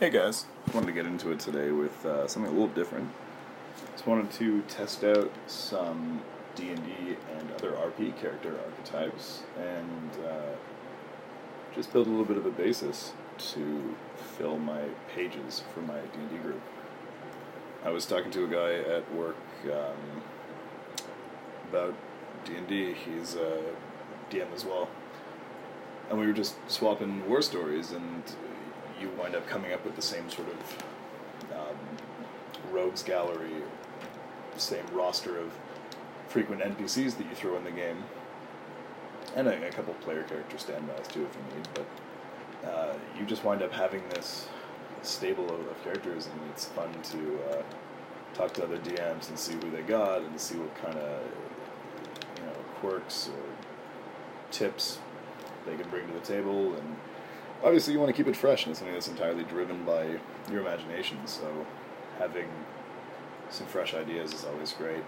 Hey guys, just wanted to get into it today with something a little different. Just wanted to test out some D&D and other RP character archetypes and just build a little bit of a basis to fill my pages for my D&D group. I was talking to a guy at work about D&D. He's a DM as well, and we were just swapping war stories, and you wind up coming up with the same sort of rogues gallery, same roster of frequent NPCs that you throw in the game, and a couple player character standbys too if you need, but you just wind up having this stable of characters, and it's fun to talk to other DMs and see who they got and see what kind of quirks or tips they can bring to the table. And obviously you want to keep it fresh, and it's something that's entirely driven by your imagination, so having some fresh ideas is always great.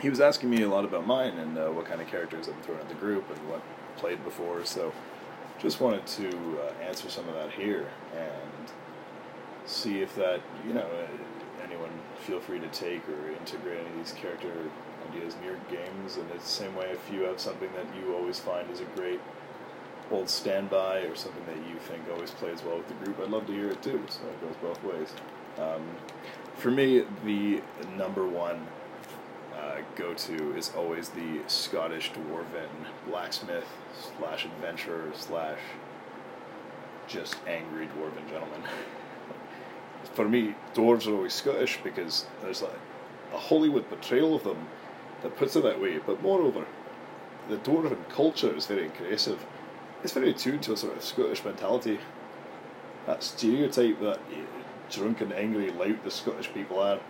He was asking me a lot about mine and what kind of characters I've thrown at the group and what played before, so just wanted to answer some of that here and see if that, anyone feel free to take or integrate any of these character ideas in your games. And it's the same way if you have something that you always find is a great old standby or something that you think always plays well with the group, I'd love to hear it too, so it goes both ways. For me, the number one go-to is always the Scottish Dwarven blacksmith / adventurer / just angry Dwarven gentleman. For me, dwarves are always Scottish because there's a Hollywood portrayal of them that puts it that way, but moreover, the Dwarven culture is very aggressive. It's very attuned to a sort of Scottish mentality. That stereotype that drunk and angry, lout the Scottish people are.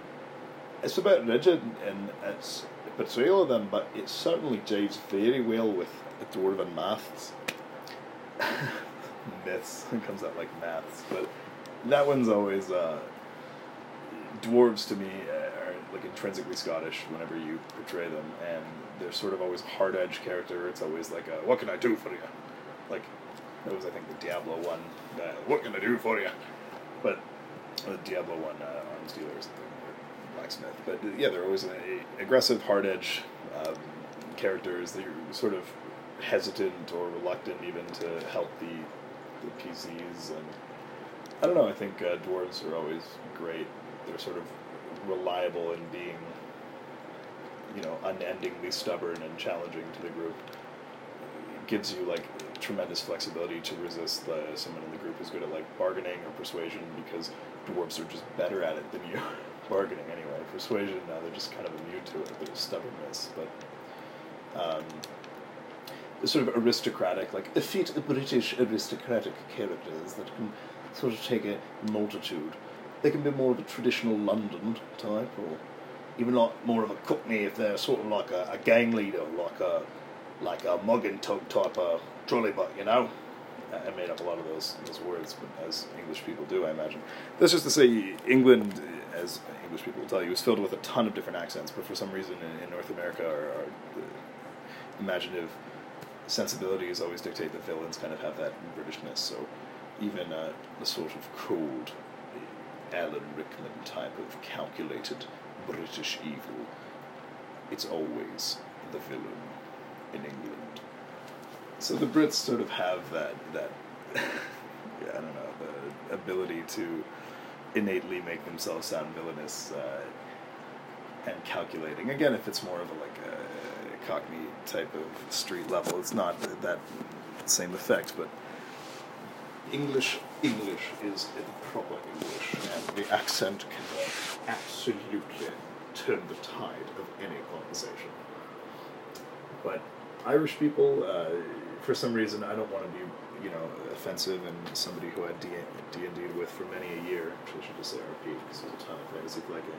It's a bit rigid in its portrayal of them, but it certainly jives very well with the Dwarven maths. Myths, it comes out like maths, but that one's always, dwarves to me are like intrinsically Scottish whenever you portray them, and they're sort of always a hard-edged character. It's always like a, what can I do for you? Like, that was, I think, the Diablo 1, what can I do for you? But the Diablo 1 arms dealer or something, or blacksmith. But yeah, they're always aggressive, hard-edged characters. They're sort of hesitant or reluctant even to help the PCs. And I don't know, I think dwarves are always great. They're sort of reliable in being, unendingly stubborn and challenging to the group. Gives you like tremendous flexibility to resist someone in the group who's good at like bargaining or persuasion, because dwarves are just better at it than you. Bargaining anyway, persuasion they're just kind of immune to it, a bit of stubbornness, but this sort of aristocratic, like effete British aristocratic characters that can sort of take a multitude. They can be more of a traditional London type, or even like more of a Cockney if they're sort of like a gang leader, like a mug and tug type of trolley butt, I made up a lot of those words, but as English people do, I imagine. That's just to say, England, as English people will tell you, is filled with a ton of different accents, but for some reason in North America, our imaginative sensibilities always dictate that villains kind of have that Britishness, so even the sort of cold Alan Rickman type of calculated British evil, it's always the villain in England. So the Brits sort of have that the ability to innately make themselves sound villainous and calculating. Again, if it's more of a Cockney type of street level, it's not that same effect, but English is proper English, and the accent can absolutely turn the tide of any conversation. But Irish people, for some reason, I don't want to be, offensive, and somebody who I D&D'd with for many a year, I should just say RP, because there's a ton of fantasy collecting,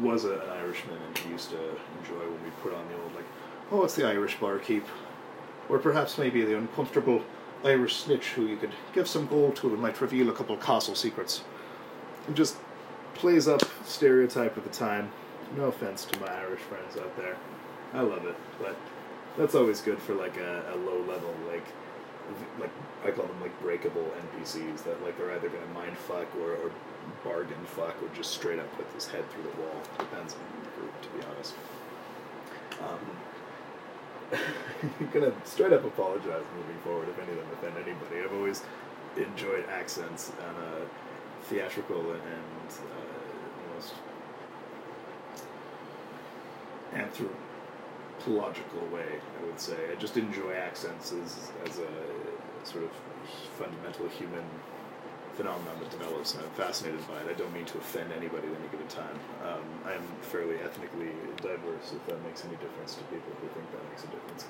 was an Irishman, and he used to enjoy when we put on the old, it's the Irish barkeep, or perhaps maybe the uncomfortable Irish snitch who you could give some gold to and might reveal a couple of castle secrets. And just plays up stereotype of the time. No offense to my Irish friends out there. I love it, but that's always good for a low level, like I call them like breakable NPCs that like they're either going to mind fuck or bargain fuck or just straight up put his head through the wall. Depends on the group, to be honest. I'm going to straight up apologize moving forward if any of them offend anybody. I've always enjoyed accents and theatrical and almost anthropological way, I would say. I just enjoy accents as a sort of fundamental human phenomenon that develops, and I'm fascinated by it. I don't mean to offend anybody at any given time. I am fairly ethnically diverse, if that makes any difference to people who think that makes a difference.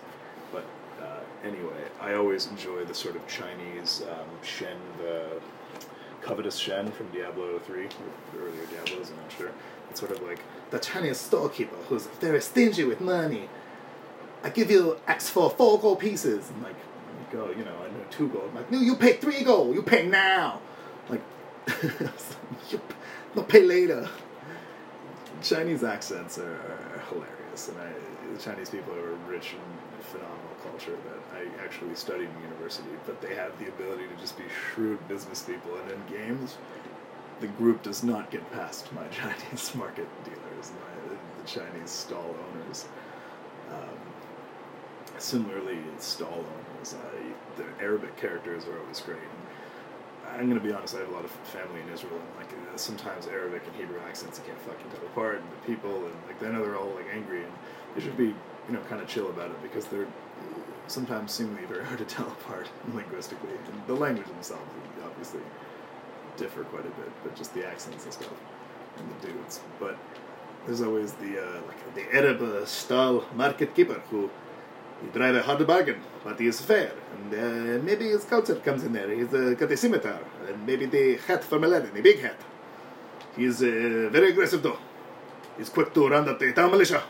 But anyway, I always enjoy the sort of Chinese Shen, the covetous Shen from Diablo 3, or earlier Diablos, I'm not sure. It's sort of like, the Chinese storekeeper who's very stingy with money. I give you X for 4 gold pieces. And like, go, you know, I know 2 gold. I'm like, no, you pay 3 gold. You pay now. Like, I'll pay later. Chinese accents are hilarious, and the Chinese people are rich and phenomenal culture that I actually studied in university, but they have the ability to just be shrewd business people, and in games, the group does not get past my Chinese market dealers, the Chinese stall owners. Similarly, stall owners, the Arabic characters are always great. I'm going to be honest, I have a lot of family in Israel, and like sometimes Arabic and Hebrew accents you can't fucking tell apart, and the people, and like I know they're all like angry, and they should be, you know, kind of chill about it, because they're sometimes seemingly very hard to tell apart linguistically, and the language themselves obviously differ quite a bit, but just the accents and stuff, and the dudes. But there's always the Arab stall market keeper who you drive a hard bargain, but he is fair. And maybe his culture comes in there. He's got a scimitar, and maybe the hat from Aladdin, a big hat. He's very aggressive, though. He's quick to round up the town militia.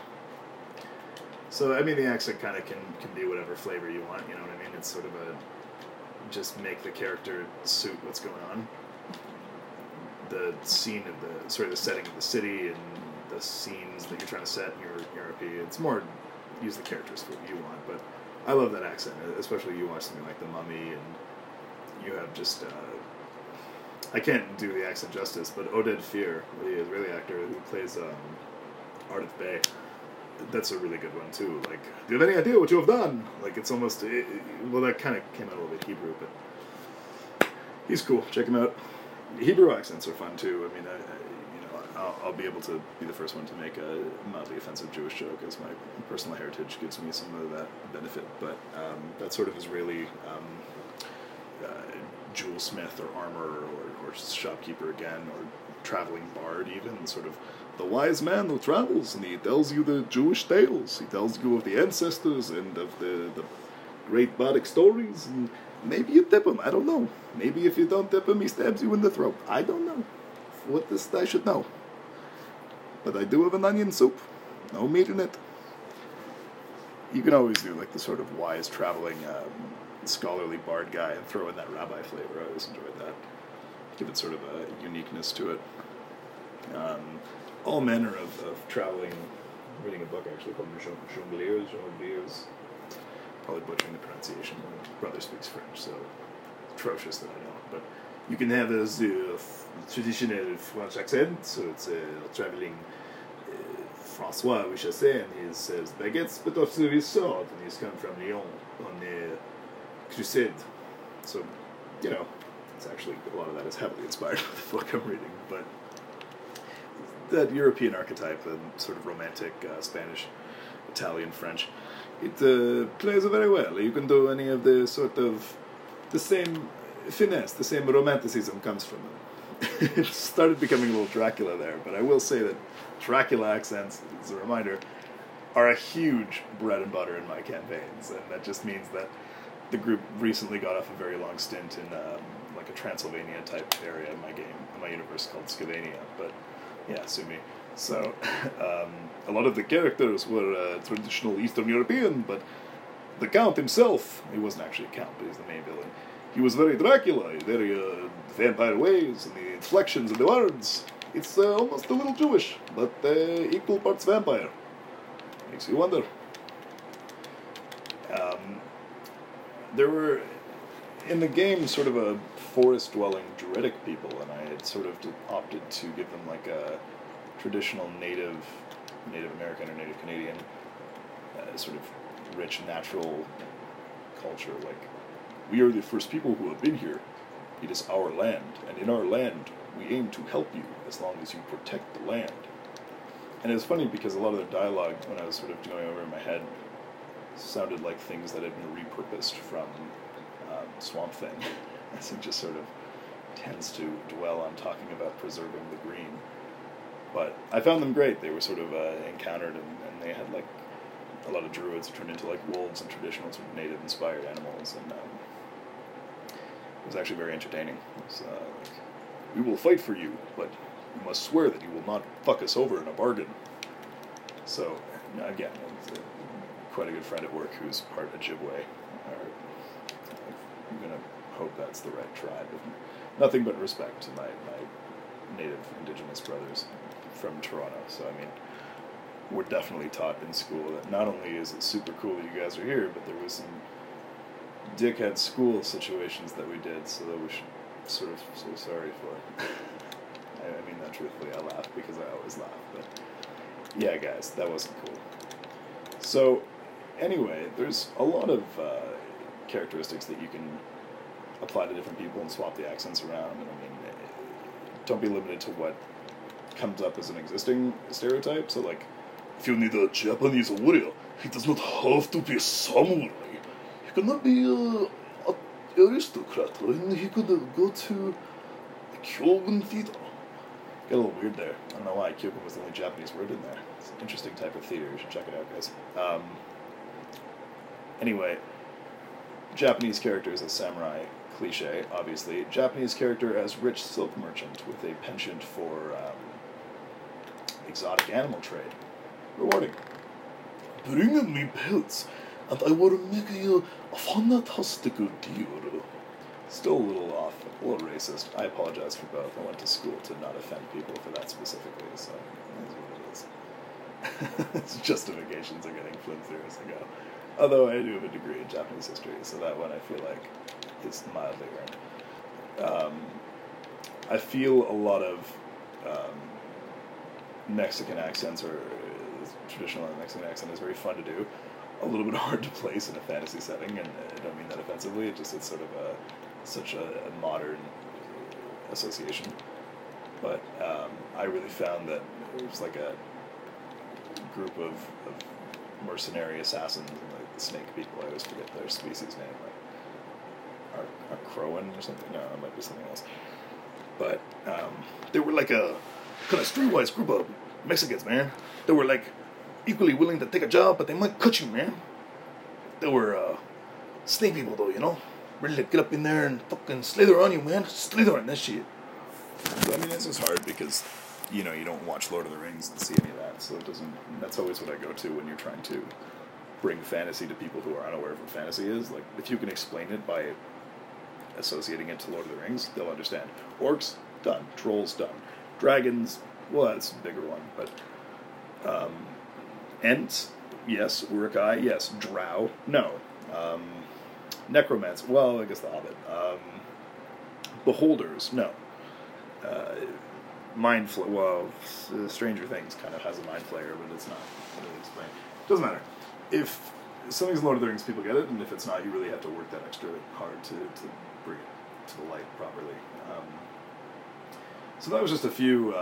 So, I mean, the accent kind of can be whatever flavor you want, you know what I mean? It's sort of just make the character suit what's going on. The scene of the setting of the city and the scenes that you're trying to set in your RP. It's more... use the characters for what you want, but I love that accent, especially you watch something like The Mummy, and you have just, I can't do the accent justice, but Oded Fear, the Israeli actor who plays Ardeth Bey, that's a really good one, too. Like, do you have any idea what you have done? Like, it's almost, well, that kind of came out a little bit Hebrew, but he's cool. Check him out. Hebrew accents are fun, too. I mean, I'll be able to be the first one to make a mildly offensive Jewish joke, as my personal heritage gives me some of that benefit. But that sort of Israeli jewelsmith or armorer or shopkeeper again, or traveling bard even, sort of the wise man who travels and he tells you the Jewish tales. He tells you of the ancestors and of the great bardic stories. And maybe you tip him. I don't know. Maybe if you don't tip him, he stabs you in the throat. I don't know. What this I should know. But I do have an onion soup. No meat in it. You can always do like the sort of wise traveling scholarly bard guy and throw in that rabbi flavor. I always enjoyed that. Give it sort of a uniqueness to it. All manner of traveling. I'm reading a book actually called Jongliers. Probably butchering the pronunciation. My brother speaks French, so atrocious that I don't. But you can have a traditional French accent, so it's a traveling Francois, we shall say, and he says baguettes, but also his sword, and he's come from Lyon on a crusade. So, you know, it's actually, a lot of that is heavily inspired by the book I'm reading, but that European archetype, the sort of romantic Spanish, Italian, French, it plays very well. You can do any of the sort of the same finesse, the same romanticism comes from them. It started becoming a little Dracula there, but I will say that Dracula accents, as a reminder, are a huge bread and butter in my campaigns, and that just means that the group recently got off a very long stint in like a Transylvania type area in my game, in my universe called Skavania, but yeah, sue me. So, a lot of the characters were traditional Eastern European, but the Count himself, he wasn't actually a Count, but he's the main villain. He was very Dracula, very vampire ways, and the inflections and the words. It's almost a little Jewish, but equal parts vampire. Makes you wonder. There were in the game sort of a forest-dwelling Druidic people, and I had sort of opted to give them like a traditional Native American or Native Canadian sort of rich natural culture. Like, we are the first people who have been here. It is our land, and in our land we aim to help you as long as you protect the land. And it was funny because a lot of their dialogue, when I was sort of going over in my head, sounded like things that had been repurposed from Swamp Thing, as it just sort of tends to dwell on talking about preserving the green. But I found them great. They were sort of encountered, and they had like a lot of druids turned into like wolves and traditional sort of native-inspired animals, and it was actually very entertaining. It was like, we will fight for you, but you must swear that you will not fuck us over in a bargain. So, again, it's quite a good friend at work who's part Ojibwe. I'm going to hope that's the right tribe. And nothing but respect to my native indigenous brothers from Toronto. So, I mean, we're definitely taught in school that not only is it super cool that you guys are here, but there was some dickhead school situations that we did, so that we should sort of so sorry for. I mean that truthfully. I laugh because I always laugh, but yeah, guys, that wasn't cool. So, anyway, there's a lot of characteristics that you can apply to different people and swap the accents around. And I mean, don't be limited to what comes up as an existing stereotype. So, like, if you need a Japanese warrior, he does not have to be a samurai. He cannot be an aristocrat, and he could go to the Kyogen theater. Got a little weird there. I don't know why. Kyogen was the only Japanese word in there. It's an interesting type of theater. You should check it out, guys. Anyway, Japanese characters as samurai, cliche, obviously. Japanese character as rich silk merchant with a penchant for exotic animal trade. Rewarding. Bring me pelts, and I will make you a fantastic deal. Still a little off, a little racist. I apologize for both. I went to school to not offend people for that specifically, so that's what it is. It's justifications are getting flimsier as I go. Although I do have a degree in Japanese history, so that one I feel like is mildly earned. I feel a lot of Mexican accents, or traditional Mexican accent is very fun to do. A little bit hard to place in a fantasy setting, and I don't mean that offensively, it's sort of a such a modern association. But I really found that it was like a group of mercenary assassins and like the snake people, I always forget their species name, like a Crowan or something? No, it might be something else. But they were like a kind of streetwise group of Mexicans, man. They were like equally willing to take a job, but they might cut you, man. They were snake people, though, you know? Ready to get up in there and fucking slither on you, man. Slither on that shit. So, I mean, this is hard because, you know, you don't watch Lord of the Rings and see any of that, so it doesn't... That's always what I go to when you're trying to bring fantasy to people who are unaware of what fantasy is. Like, if you can explain it by associating it to Lord of the Rings, they'll understand. Orcs, done. Trolls, done. Dragons, well, that's a bigger one, but... Ent, yes. Uruk-ai, yes. Drow, no. Necromancer, well, I guess the Hobbit. Beholders, no. Mind Flayer, well, Stranger Things kind of has a Mind Flayer, but it's not really explained. Doesn't matter. If something's Lord of the Rings, people get it, and if it's not, you really have to work that extra hard to bring it to the light properly. So that was just a few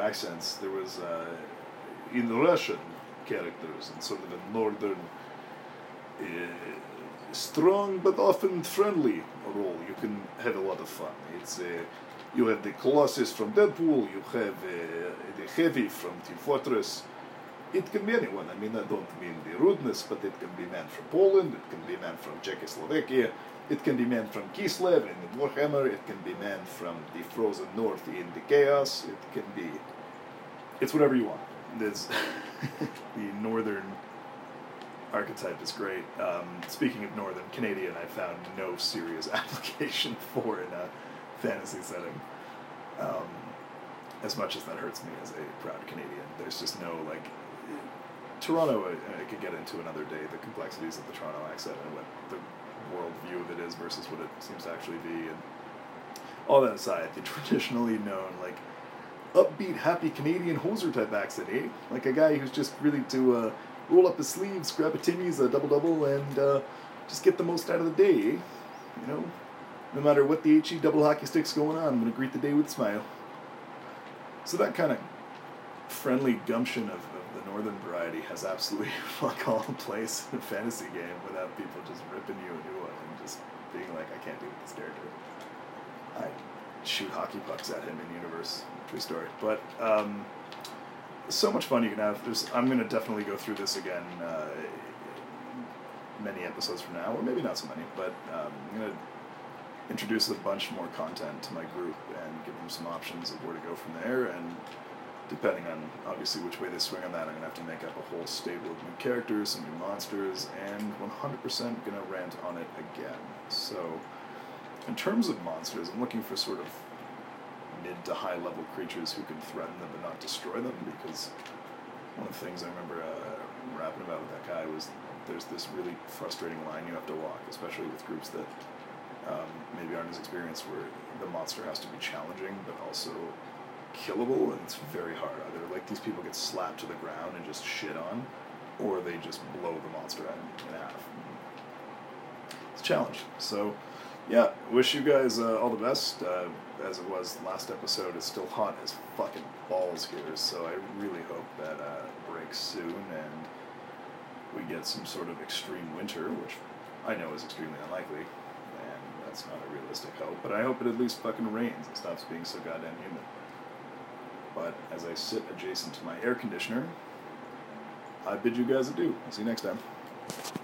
accents. There was... in Russian characters, and sort of a northern, strong but often friendly role, you can have a lot of fun. It's you have the Colossus from Deadpool, you have the Heavy from Team Fortress. It can be anyone. I mean, I don't mean the rudeness, but it can be man from Poland, it can be man from Czechoslovakia, it can be man from Kislev in the Warhammer, it can be man from the frozen north in the chaos, it can be... It's whatever you want. This, the northern archetype is great. Speaking of northern Canadian, I found no serious application for in a fantasy setting. As much as that hurts me as a proud Canadian, there's just no, like... Toronto, I could get into another day, the complexities of the Toronto accent and what the worldview of it is versus what it seems to actually be, and all that aside, the traditionally known, like, upbeat, happy Canadian hoser type accent, eh? Like a guy who's just really to roll up his sleeves, grab a Timmy's, a double-double, and just get the most out of the day, eh? You know? No matter what the HE double hockey stick's going on, I'm going to greet the day with a smile. So that kind of friendly gumption of the northern variety has absolutely fuck all place in a fantasy game without people just ripping you a new one and just being like, I can't deal with this character. I shoot hockey pucks at him in universe. True story. But so much fun you can have. I'm going to definitely go through this again many episodes from now, or maybe not so many, but I'm going to introduce a bunch more content to my group and give them some options of where to go from there, and depending on, obviously, which way they swing on that, I'm going to have to make up a whole stable of new characters, some new monsters, and 100% going to rant on it again. So, in terms of monsters, I'm looking for sort of mid to high level creatures who can threaten them but not destroy them, because one of the things I remember rapping about with that guy was there's this really frustrating line you have to walk, especially with groups that maybe aren't as experienced, where the monster has to be challenging but also killable, and it's very hard. Either like these people get slapped to the ground and just shit on, or they just blow the monster in half. It's a challenge. So yeah, wish you guys all the best. As it was last episode, it's still hot as fucking balls here, so I really hope that it breaks soon and we get some sort of extreme winter, which I know is extremely unlikely, and that's not a realistic hope, but I hope it at least fucking rains and stops being so goddamn humid. But as I sit adjacent to my air conditioner, I bid you guys adieu. I'll see you next time.